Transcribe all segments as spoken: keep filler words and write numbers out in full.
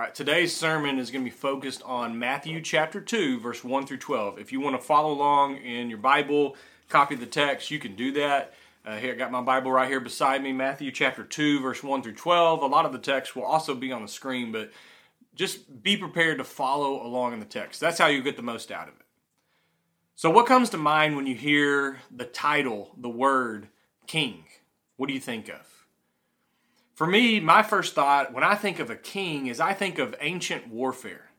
All right, today's sermon is going to be focused on Matthew chapter two, verse one through twelve. If you want to follow along in your Bible, copy the text, you can do that. Uh, here, I got my Bible right here beside me, Matthew chapter two, verse one through twelve. A lot of the text will also be on the screen, but just be prepared to follow along in the text. That's how you get the most out of it. So what comes to mind when you hear the title, the word, king? What do you think of? For me, my first thought when I think of a king is I think of ancient warfare,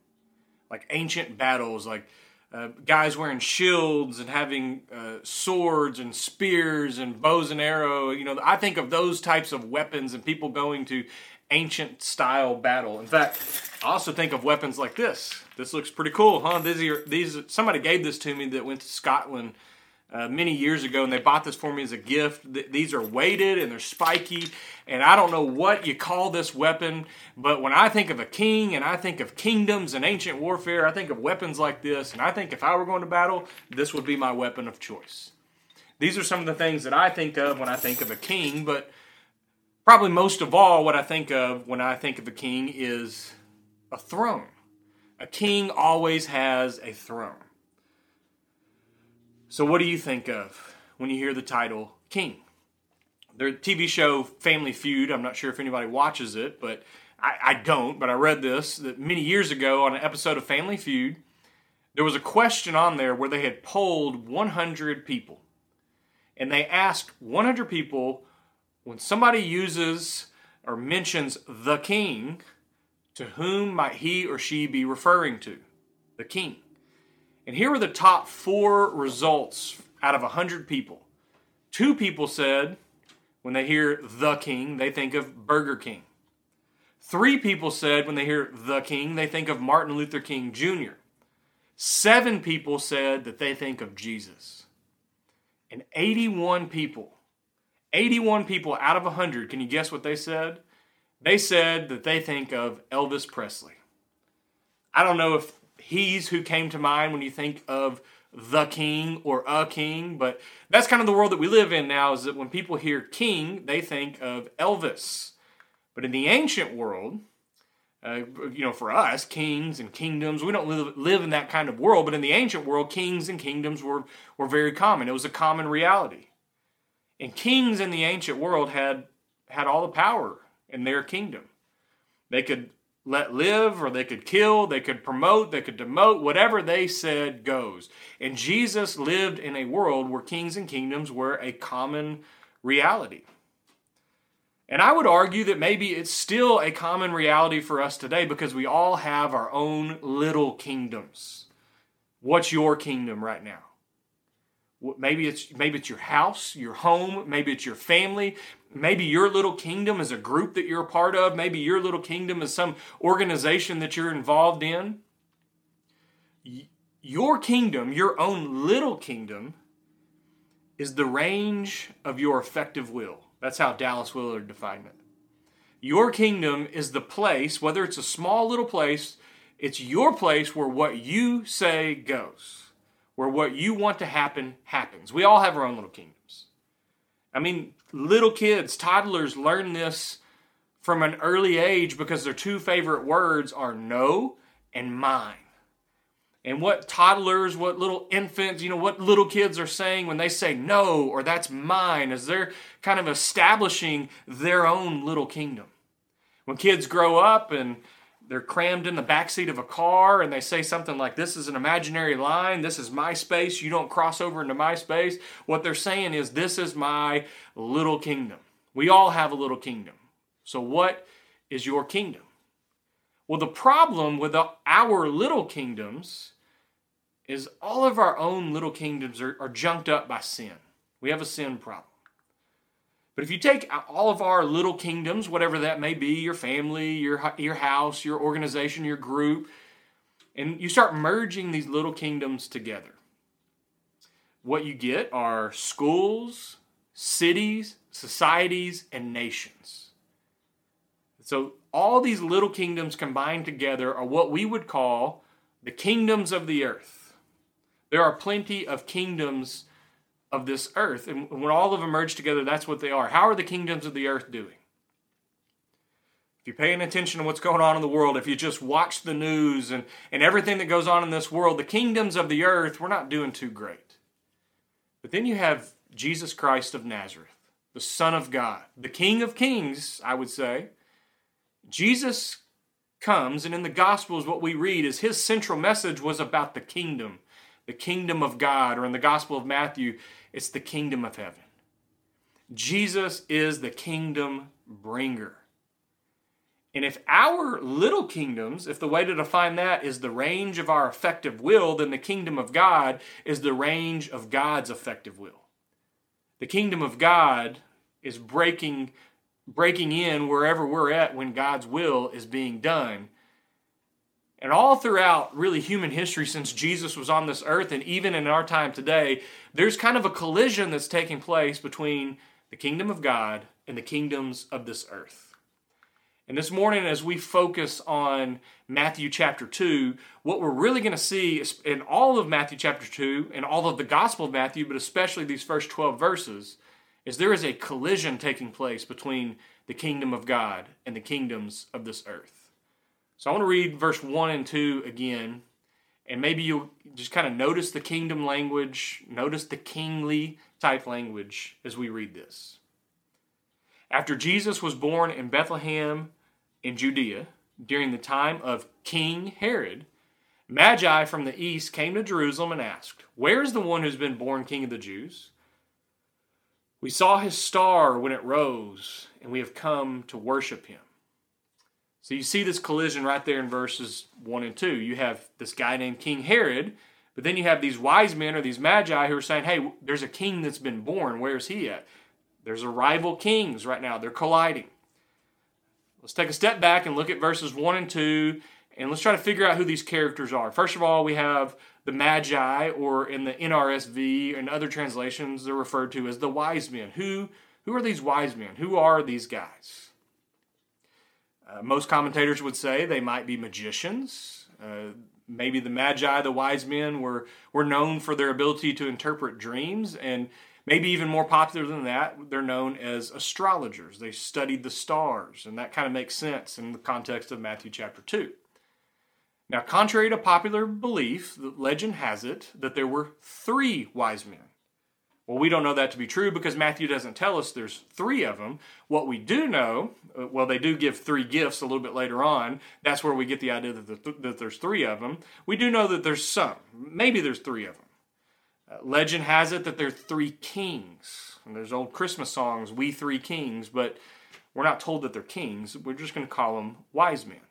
like ancient battles, like uh, guys wearing shields and having uh, swords and spears and bows and arrow. You know, I think of those types of weapons and people going to ancient style battle. In fact, I also think of weapons like this. This looks pretty cool, huh? These are, these somebody gave this to me that went to Scotland Uh, many years ago, and they bought this for me as a gift. Th- these are weighted, and they're spiky, and I don't know what you call this weapon, but when I think of a king, and I think of kingdoms and ancient warfare, I think of weapons like this, and I think if I were going to battle, this would be my weapon of choice. These are some of the things that I think of when I think of a king, but probably most of all, what I think of when I think of a king is a throne. A king always has a throne. So what do you think of when you hear the title King? Their T V show Family Feud, I'm not sure if anybody watches it, but I, I don't, but I read this, that many years ago on an episode of Family Feud, there was a question on there where they had polled one hundred people. And they asked one hundred people, when somebody uses or mentions the king, to whom might he or she be referring to? The king. And here were the top four results out of one hundred people. Two people said, when they hear the king, they think of Burger King. Three people said, when they hear the king, they think of Martin Luther King Junior Seven people said that they think of Jesus. And eighty-one people, eighty-one people out of one hundred, can you guess what they said? They said that they think of Elvis Presley. I don't know if he's who came to mind when you think of the king or a king, but that's kind of the world that we live in now, is that when people hear king, they think of Elvis. But in the ancient world, uh, you know, for us, kings and kingdoms, we don't live, live in that kind of world, but in the ancient world, kings and kingdoms were, were very common. It was a common reality. And kings in the ancient world had, had all the power in their kingdom. They could let live, or they could kill, they could promote, they could demote, whatever they said goes. And Jesus lived in a world where kings and kingdoms were a common reality. And I would argue that maybe it's still a common reality for us today, because we all have our own little kingdoms. What's your kingdom right now? Maybe it's maybe it's your house, your home, maybe it's your family. Maybe your little kingdom is a group that you're a part of. Maybe your little kingdom is some organization that you're involved in. Your kingdom, your own little kingdom, is the range of your effective will. That's how Dallas Willard defined it. Your kingdom is the place, whether it's a small little place, it's your place where what you say goes, where what you want to happen happens. We all have our own little kingdoms. I mean, little kids, toddlers learn this from an early age because their two favorite words are no and mine. And what toddlers, what little infants, you know, what little kids are saying when they say no or that's mine is they're kind of establishing their own little kingdom. When kids grow up and they're crammed in the backseat of a car and they say something like, this is an imaginary line, this is my space, you don't cross over into my space. What they're saying is, this is my little kingdom. We all have a little kingdom. So what is your kingdom? Well, the problem with our little kingdoms is all of our own little kingdoms are, are junked up by sin. We have a sin problem. But if you take all of our little kingdoms, whatever that may be, your family, your your house, your organization, your group, and you start merging these little kingdoms together, what you get are schools, cities, societies, and nations. So all these little kingdoms combined together are what we would call the kingdoms of the earth. There are plenty of kingdoms of this earth, and when all of them merge together, that's what they are. How are the kingdoms of the earth doing? if you're paying attention to what's going on in the world, if you just watch the news and, and everything that goes on in this world, the kingdoms of the earth, we're not doing too great. But then you have Jesus Christ of Nazareth, the Son of God, the King of Kings, I would say. Jesus comes, and in the Gospels what we read is his central message was about the kingdom, the kingdom of God, or in the Gospel of Matthew, it's the kingdom of heaven. Jesus is the kingdom bringer. And if our little kingdoms, if the way to define that is the range of our effective will, then the kingdom of God is the range of God's effective will. The kingdom of God is breaking, breaking in wherever we're at when God's will is being done. And all throughout really human history since Jesus was on this earth, and even in our time today, there's kind of a collision that's taking place between the kingdom of God and the kingdoms of this earth. And this morning, as we focus on Matthew chapter two, what we're really going to see is in all of Matthew chapter two, and all of the Gospel of Matthew, but especially these first twelve verses, is there is a collision taking place between the kingdom of God and the kingdoms of this earth. So I want to read verse one and two again, and maybe you'll just kind of notice the kingdom language, notice the kingly type language as we read this. After Jesus was born in Bethlehem, in Judea, during the time of King Herod, Magi from the east came to Jerusalem and asked, "Where is the one who's been born King of the Jews? We saw his star when it rose, and we have come to worship him." So you see this collision right there in verses one and two. You have this guy named King Herod, but then you have these wise men or these Magi who are saying, "Hey, there's a king that's been born. Where is he at?" There's a rival kings right now. They're colliding. Let's take a step back and look at verses one and two, and let's try to figure out who these characters are. First of all, we have the Magi, or in the N R S V and other translations, they're referred to as the wise men. Who, who are these wise men? Who are these guys? Uh, most commentators would say they might be magicians. Uh, maybe the Magi, the wise men, were, were known for their ability to interpret dreams, and maybe even more popular than that, they're known as astrologers. They studied the stars, and that kind of makes sense in the context of Matthew chapter two. Now, contrary to popular belief, the legend has it that there were three wise men. Well, we don't know that to be true because Matthew doesn't tell us there's three of them. What we do know, well, they do give three gifts a little bit later on. That's where we get the idea that there's three of them. We do know that there's some. Maybe there's three of them. Legend has it that there are three kings. And there's old Christmas songs, "We Three Kings," but we're not told that they're kings. We're just going to call them wise men.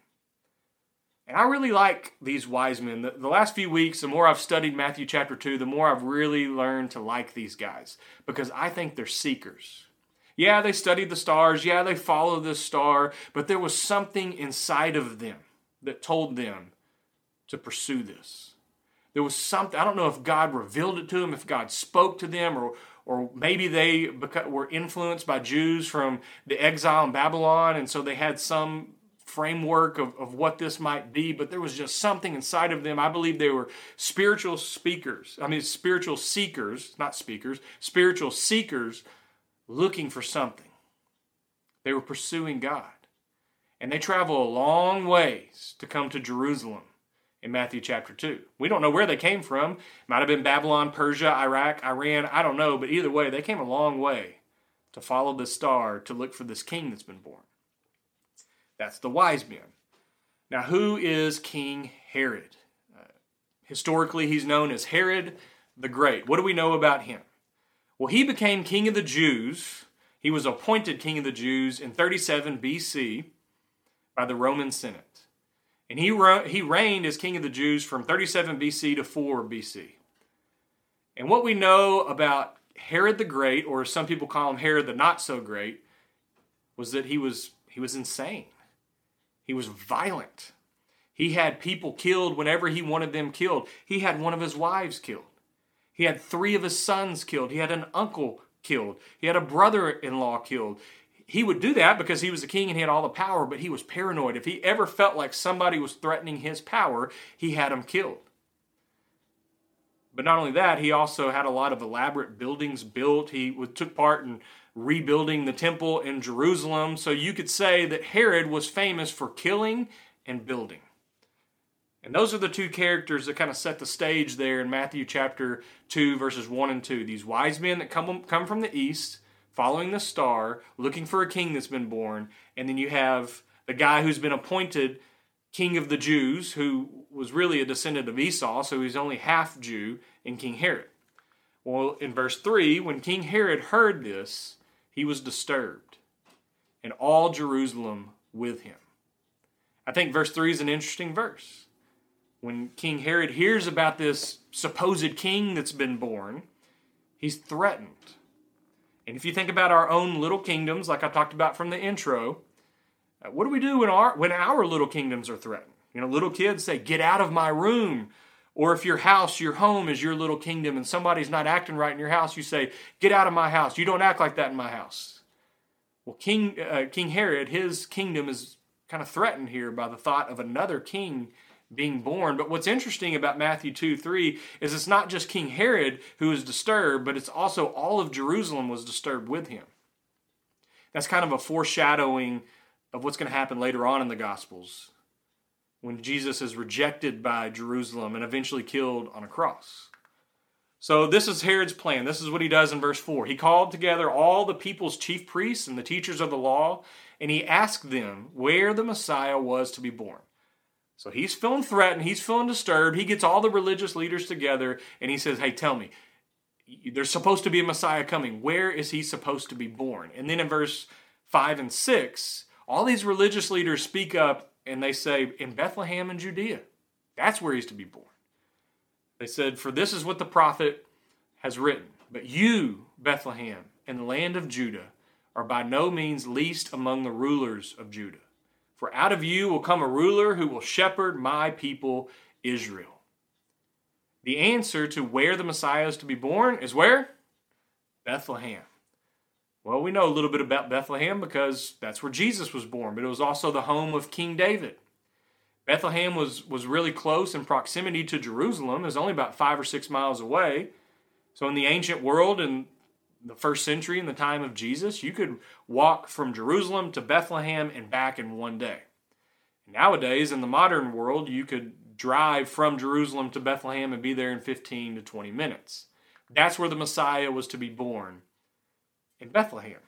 And I really like these wise men. The, the last few weeks, the more I've studied Matthew chapter two, the more I've really learned to like these guys because I think they're seekers. Yeah, they studied the stars. Yeah, they followed this star, but there was something inside of them that told them to pursue this. There was something, I don't know if God revealed it to them, if God spoke to them, or or maybe they were influenced by Jews from the exile in Babylon, and so they had some framework of, of what this might be, but there was just something inside of them. I believe they were spiritual speakers, I mean spiritual seekers, not speakers, spiritual seekers looking for something. They were pursuing God, and they travel a long ways to come to Jerusalem. In Matthew chapter two. We don't know where they came from. It might have been Babylon, Persia, Iraq, Iran, I don't know, but either way, they came a long way to follow this star, to look for this king that's been born. That's the wise men. Now, who is King Herod? Uh, historically, he's known as Herod the Great. What do we know about him? Well, he became king of the Jews. He was appointed king of the Jews in thirty-seven B C by the Roman Senate. And he he reigned as king of the Jews from thirty-seven B C to four B C. And what we know about Herod the Great, or some people call him Herod the Not So Great, was that he was he was insane. He was violent. He had people killed whenever he wanted them killed. He had one of his wives killed. He had three of his sons killed. He had an uncle killed. He had a brother-in-law killed. He would do that because he was the king and he had all the power, but he was paranoid. If he ever felt like somebody was threatening his power, he had them killed. But not only that, he also had a lot of elaborate buildings built. He took part in rebuilding the temple in Jerusalem. So you could say that Herod was famous for killing and building. And those are the two characters that kind of set the stage there in Matthew chapter two, verses one and two. These wise men that come, come from the east, following the star, looking for a king that's been born. And then you have the guy who's been appointed king of the Jews, who was really a descendant of Esau, so he's only half Jew, in King Herod. Well, in verse three, when King Herod heard this, he was disturbed, and all Jerusalem with him. I think verse three is an interesting verse. When King Herod hears about this supposed king that's been born, he's threatened. And if you think about our own little kingdoms, like I talked about from the intro, what do we do when our when our little kingdoms are threatened? You know, little kids say, "Get out of my room." Or if your house, your home is your little kingdom and somebody's not acting right in your house, you say, "Get out of my house. You don't act like that in my house." Well, King uh, King Herod, his kingdom is kind of threatened here by the thought of another king being born. But what's interesting about Matthew two three is it's not just King Herod who is disturbed, but it's also all of Jerusalem was disturbed with him. That's kind of a foreshadowing of what's going to happen later on in the Gospels when Jesus is rejected by Jerusalem and eventually killed on a cross. So this is Herod's plan. This is what he does in verse four. He called together all the people's chief priests and the teachers of the law, and he asked them where the Messiah was to be born. So he's feeling threatened. He's feeling disturbed. He gets all the religious leaders together, and he says, "Hey, tell me, there's supposed to be a Messiah coming. Where is he supposed to be born?" And then in verse five and six, all these religious leaders speak up, and they say, "In Bethlehem in Judea. That's where he's to be born." They said, "For this is what the prophet has written. But you, Bethlehem, in the land of Judah, are by no means least among the rulers of Judah. For out of you will come a ruler who will shepherd my people Israel." The answer to where the Messiah is to be born is where? Bethlehem. Well, we know a little bit about Bethlehem because that's where Jesus was born, but it was also the home of King David. Bethlehem was, was really close in proximity to Jerusalem. It was only about five or six miles away. So in the ancient world, in the first century, in the time of Jesus, you could walk from Jerusalem to Bethlehem and back in one day. Nowadays, in the modern world, you could drive from Jerusalem to Bethlehem and be there in fifteen to twenty minutes. That's where the Messiah was to be born, in Bethlehem.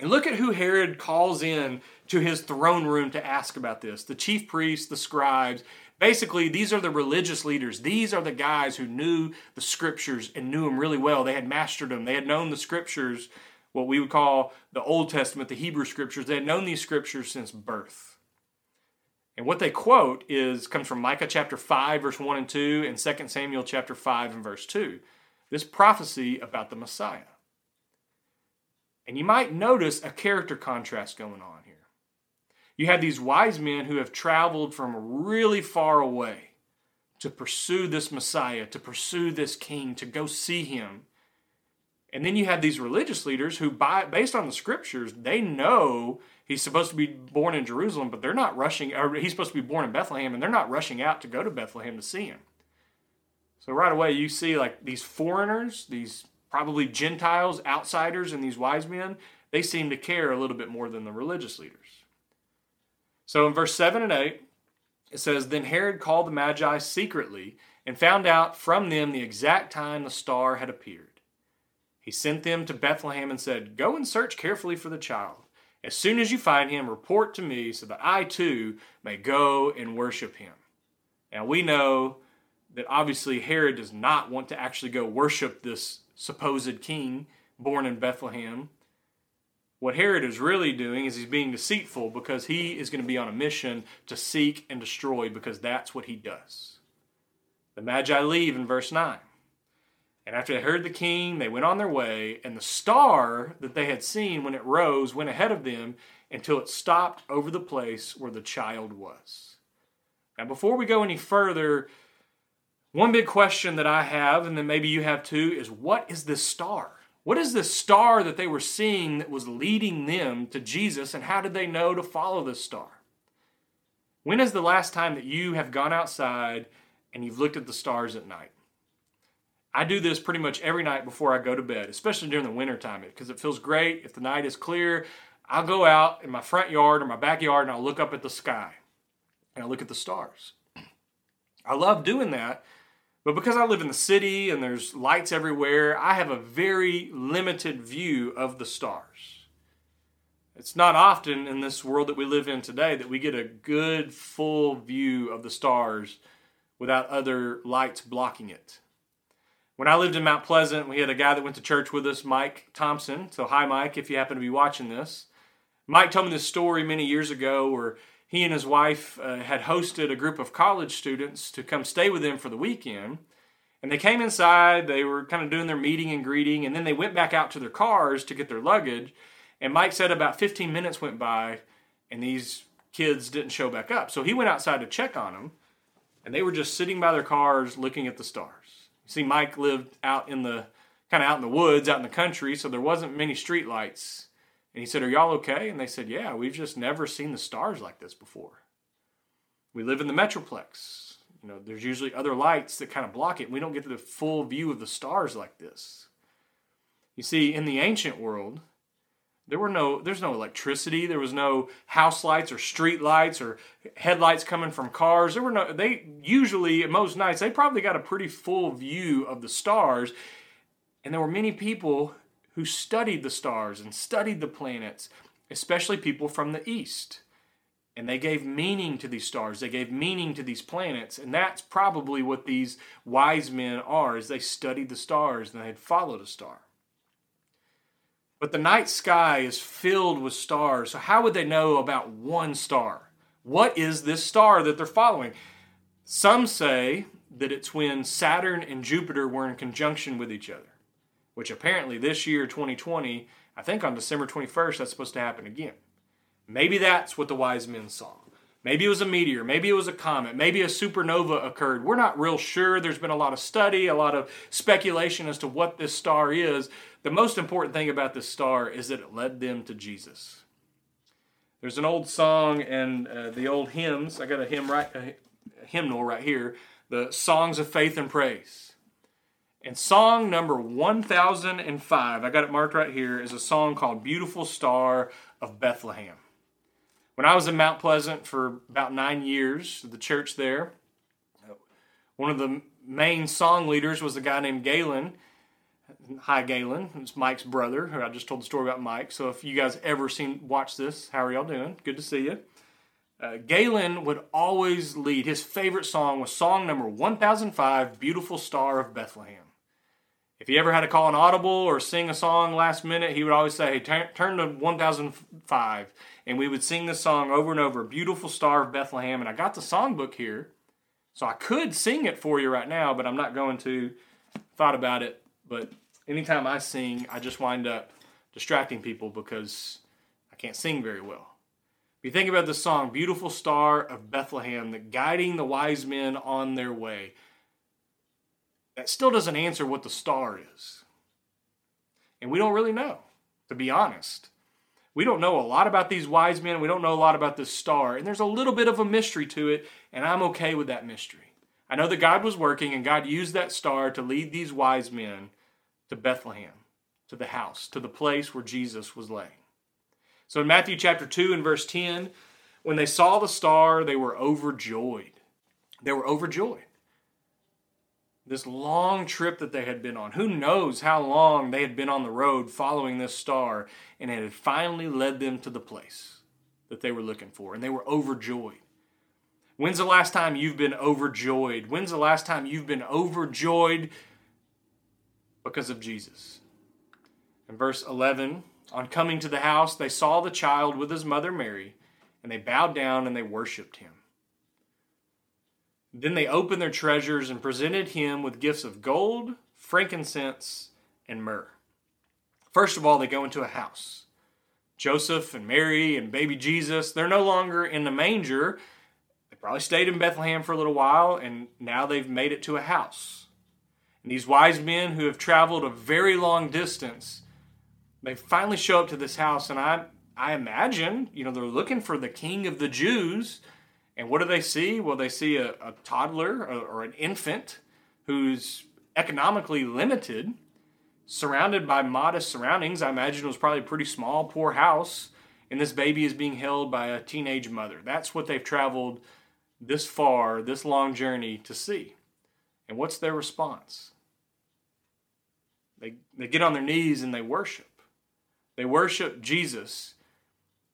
And look at who Herod calls in to his throne room to ask about this. The chief priests, the scribes. Basically, these are the religious leaders. These are the guys who knew the scriptures and knew them really well. They had mastered them. They had known the scriptures, what we would call the Old Testament, the Hebrew scriptures. They had known these scriptures since birth. And what they quote is comes from Micah chapter five, verse one and two, and Second Samuel chapter five and verse two. This prophecy about the Messiah. And you might notice a character contrast going on here. You have these wise men who have traveled from really far away to pursue this Messiah, to pursue this king, to go see him. And then you have these religious leaders who, by, based on the scriptures, they know he's supposed to be born in Jerusalem, but they're not rushing, or he's supposed to be born in Bethlehem, and they're not rushing out to go to Bethlehem to see him. So right away you see like these foreigners, these probably Gentiles, outsiders, and these wise men, they seem to care a little bit more than the religious leaders. So in verse seven and eight, it says, "Then Herod called the Magi secretly and found out from them the exact time the star had appeared. He sent them to Bethlehem and said, 'Go and search carefully for the child. As soon as you find him, report to me so that I too may go and worship him.'" Now we know that obviously Herod does not want to actually go worship this supposed king born in Bethlehem. What Herod is really doing is he's being deceitful because he is going to be on a mission to seek and destroy, because that's what he does. The Magi leave in verse nine. "And after they heard the king, they went on their way, and the star that they had seen when it rose went ahead of them until it stopped over the place where the child was." Now, before we go any further, one big question that I have, and then maybe you have too, is what is this star? What is this star that they were seeing that was leading them to Jesus, and how did they know to follow this star? When is the last time that you have gone outside and you've looked at the stars at night? I do this pretty much every night before I go to bed, especially during the winter time, because it feels great. If the night is clear, I'll go out in my front yard or my backyard and I'll look up at the sky and I'll look at the stars. I love doing that, but because I live in the city and there's lights everywhere, I have a very limited view of the stars. It's not often in this world that we live in today that we get a good full view of the stars without other lights blocking it. When I lived in Mount Pleasant, we had a guy that went to church with us, Mike Thompson. So hi, Mike, if you happen to be watching this. Mike told me this story many years ago where he and his wife uh, had hosted a group of college students to come stay with them for the weekend. And they came inside, they were kind of doing their meeting and greeting, and then they went back out to their cars to get their luggage. And Mike said about fifteen minutes went by, and these kids didn't show back up. So he went outside to check on them, and they were just sitting by their cars looking at the stars. See, Mike lived out in the, kind of out in the woods, out in the country, so there wasn't many street lights. And he said, "Are y'all okay?" And they said, "Yeah, we've just never seen the stars like this before. We live in the Metroplex. You know, there's usually other lights that kind of block it. We don't get the full view of the stars like this." You see, in the ancient world, there were no, there's no electricity. There was no house lights or street lights or headlights coming from cars. There were no, they usually, at most nights, they probably got a pretty full view of the stars. And there were many people who studied the stars and studied the planets, especially people from the East. And they gave meaning to these stars. They gave meaning to these planets. And that's probably what these wise men are, is they studied the stars and they had followed a star. But the night sky is filled with stars, so how would they know about one star? What is this star that they're following? Some say that it's when Saturn and Jupiter were in conjunction with each other, which apparently this year, twenty twenty, I think on December twenty-first, that's supposed to happen again. Maybe that's what the wise men saw. Maybe it was a meteor, maybe it was a comet, maybe a supernova occurred. We're not real sure. There's been a lot of study, a lot of speculation as to what this star is. The most important thing about this star is that it led them to Jesus. There's an old song and uh, the old hymns. I got a hymn right, a hymnal right here, the Songs of Faith and Praise. And song number one thousand five, I got it marked right here, is a song called Beautiful Star of Bethlehem. When I was in Mount Pleasant for about nine years, the church there, one of the main song leaders was a guy named Galen. Hi, Galen. It's Mike's brother, who I just told the story about Mike. So if you guys ever seen watch this, how are y'all doing? Good to see you. Uh, Galen would always lead. His favorite song was song number one thousand five, Beautiful Star of Bethlehem. If he ever had to call an audible or sing a song last minute, he would always say, "Hey, turn, turn to one thousand five. And we would sing this song over and over, Beautiful Star of Bethlehem. And I got the songbook here, so I could sing it for you right now, but I'm not going to. Thought about it. But anytime I sing, I just wind up distracting people because I can't sing very well. If you think about the song, Beautiful Star of Bethlehem, the guiding the wise men on their way, that still doesn't answer what the star is. And we don't really know, to be honest. We don't know a lot about these wise men. We don't know a lot about this star. And there's a little bit of a mystery to it, and I'm okay with that mystery. I know that God was working, and God used that star to lead these wise men to Bethlehem, to the house, to the place where Jesus was laying. So in Matthew chapter two and verse ten, when they saw the star, they were overjoyed. They were overjoyed. This long trip that they had been on, who knows how long they had been on the road following this star, and it had finally led them to the place that they were looking for, and they were overjoyed. When's the last time you've been overjoyed? When's the last time you've been overjoyed because of Jesus? In verse eleven, on coming to the house, they saw the child with his mother Mary, and they bowed down and they worshiped him. Then they opened their treasures and presented him with gifts of gold, frankincense, and myrrh. First of all, they go into a house. Joseph and Mary and baby Jesus, they're no longer in the manger. They probably stayed in Bethlehem for a little while, and now they've made it to a house. And these wise men who have traveled a very long distance, they finally show up to this house, and I, I imagine, you know, they're looking for the King of the Jews. And what do they see? Well, they see a, a toddler or, or an infant who's economically limited, surrounded by modest surroundings. I imagine it was probably a pretty small, poor house, and this baby is being held by a teenage mother. That's what they've traveled this far, this long journey to see. And what's their response? They, they get on their knees and they worship. They worship Jesus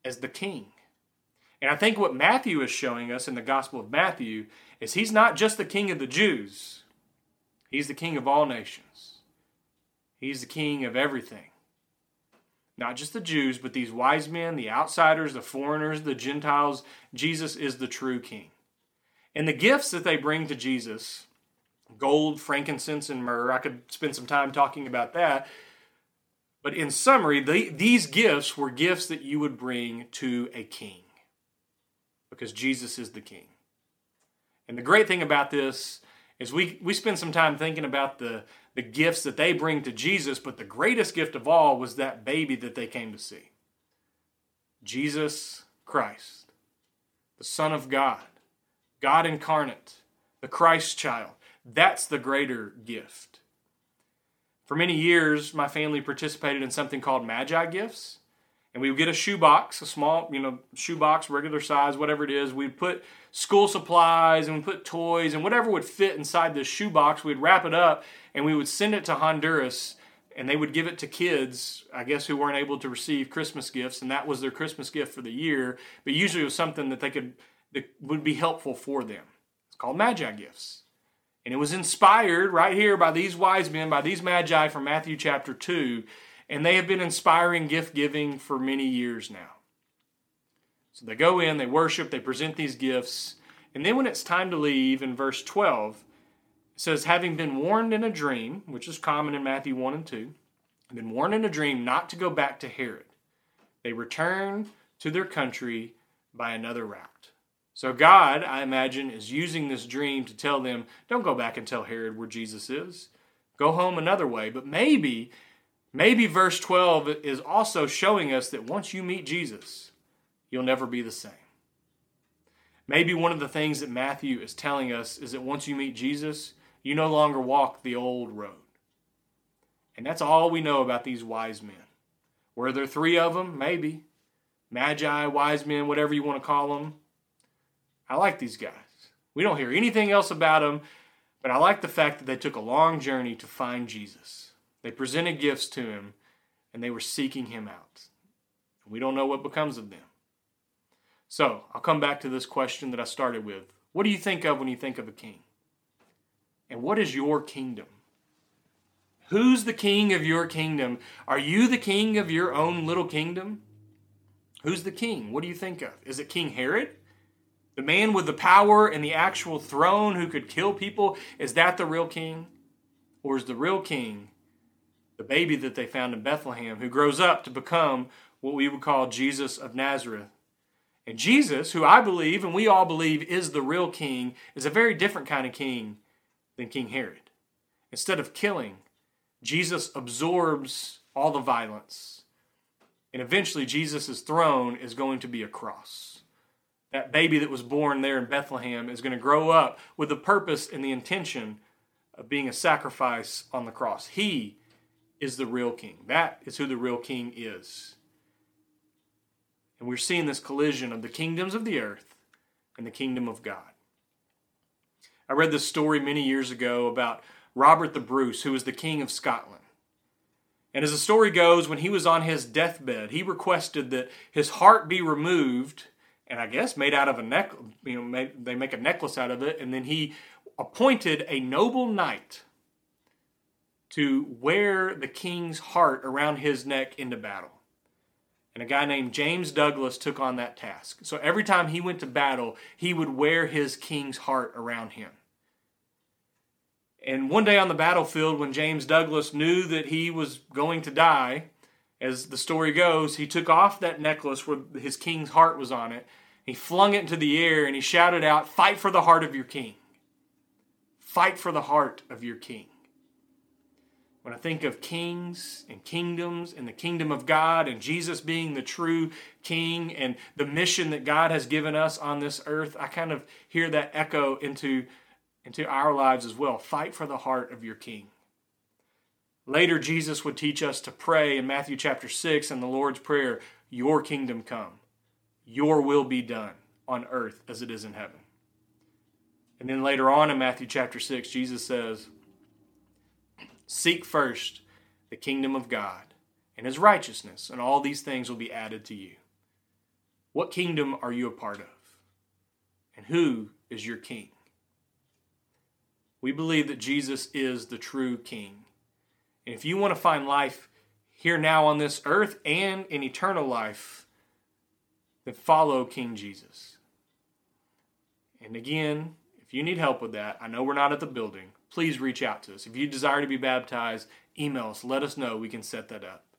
as the King. And I think what Matthew is showing us in the Gospel of Matthew is he's not just the King of the Jews. He's the King of all nations. He's the King of everything. Not just the Jews, but these wise men, the outsiders, the foreigners, the Gentiles. Jesus is the true King. And the gifts that they bring to Jesus, gold, frankincense, and myrrh, I could spend some time talking about that. But in summary, the, these gifts were gifts that you would bring to a king, because Jesus is the King. And the great thing about this is we, we spend some time thinking about the, the gifts that they bring to Jesus, but the greatest gift of all was that baby that they came to see. Jesus Christ, the Son of God, God incarnate, the Christ child. That's the greater gift. For many years, my family participated in something called Magi gifts. And we would get a shoebox, a small, you know, shoebox, regular size, whatever it is. We'd put school supplies and we'd put toys and whatever would fit inside this shoebox. We'd wrap it up and we would send it to Honduras, and they would give it to kids, I guess, who weren't able to receive Christmas gifts. And that was their Christmas gift for the year. But usually it was something that they could, that would be helpful for them. It's called Magi gifts. And it was inspired right here by these wise men, by these Magi from Matthew chapter two. And they have been inspiring gift giving for many years now. So they go in, they worship, they present these gifts. And then when it's time to leave, in verse twelve, it says, having been warned in a dream, which is common in Matthew one and two, been warned in a dream not to go back to Herod, they return to their country by another route. So God, I imagine, is using this dream to tell them, don't go back and tell Herod where Jesus is. Go home another way. But maybe, maybe verse twelve is also showing us that once you meet Jesus, you'll never be the same. Maybe one of the things that Matthew is telling us is that once you meet Jesus, you no longer walk the old road. And that's all we know about these wise men. Were there three of them? Maybe. Magi, wise men, whatever you want to call them. I like these guys. We don't hear anything else about them, but I like the fact that they took a long journey to find Jesus. They presented gifts to him, and they were seeking him out. We don't know what becomes of them. So, I'll come back to this question that I started with. What do you think of when you think of a king? And what is your kingdom? Who's the king of your kingdom? Are you the king of your own little kingdom? Who's the king? What do you think of? Is it King Herod? The man with the power and the actual throne who could kill people, is that the real king? Or is the real king the baby that they found in Bethlehem, who grows up to become what we would call Jesus of Nazareth? And Jesus, who I believe, and we all believe, is the real king, is a very different kind of king than King Herod. Instead of killing, Jesus absorbs all the violence. And eventually Jesus' throne is going to be a cross. That baby that was born there in Bethlehem is going to grow up with the purpose and the intention of being a sacrifice on the cross. He is the real king. That is who the real king is. And we're seeing this collision of the kingdoms of the earth and the kingdom of God. I read this story many years ago about Robert the Bruce, who was the king of Scotland. And as the story goes, when he was on his deathbed, he requested that his heart be removed, and I guess made out of a neck, you know, made, they make a necklace out of it. And then he appointed a noble knight to wear the king's heart around his neck into battle. And a guy named James Douglas took on that task. So every time he went to battle, he would wear his king's heart around him. And one day on the battlefield, when James Douglas knew that he was going to die, as the story goes, he took off that necklace where his king's heart was on it. He flung it into the air and he shouted out, "Fight for the heart of your king. Fight for the heart of your king." When I think of kings and kingdoms and the kingdom of God and Jesus being the true king and the mission that God has given us on this earth, I kind of hear that echo into, into our lives as well. Fight for the heart of your king. Later, Jesus would teach us to pray in Matthew chapter six in the Lord's Prayer, "Your kingdom come, your will be done on earth as it is in heaven." And then later on in Matthew chapter six, Jesus says, "Seek first the kingdom of God and his righteousness, and all these things will be added to you." What kingdom are you a part of? And who is your king? We believe that Jesus is the true king. And if you want to find life here now on this earth and in eternal life, then follow King Jesus. And again, if you need help with that, I know we're not at the building, please reach out to us. If you desire to be baptized, email us. Let us know. We can set that up.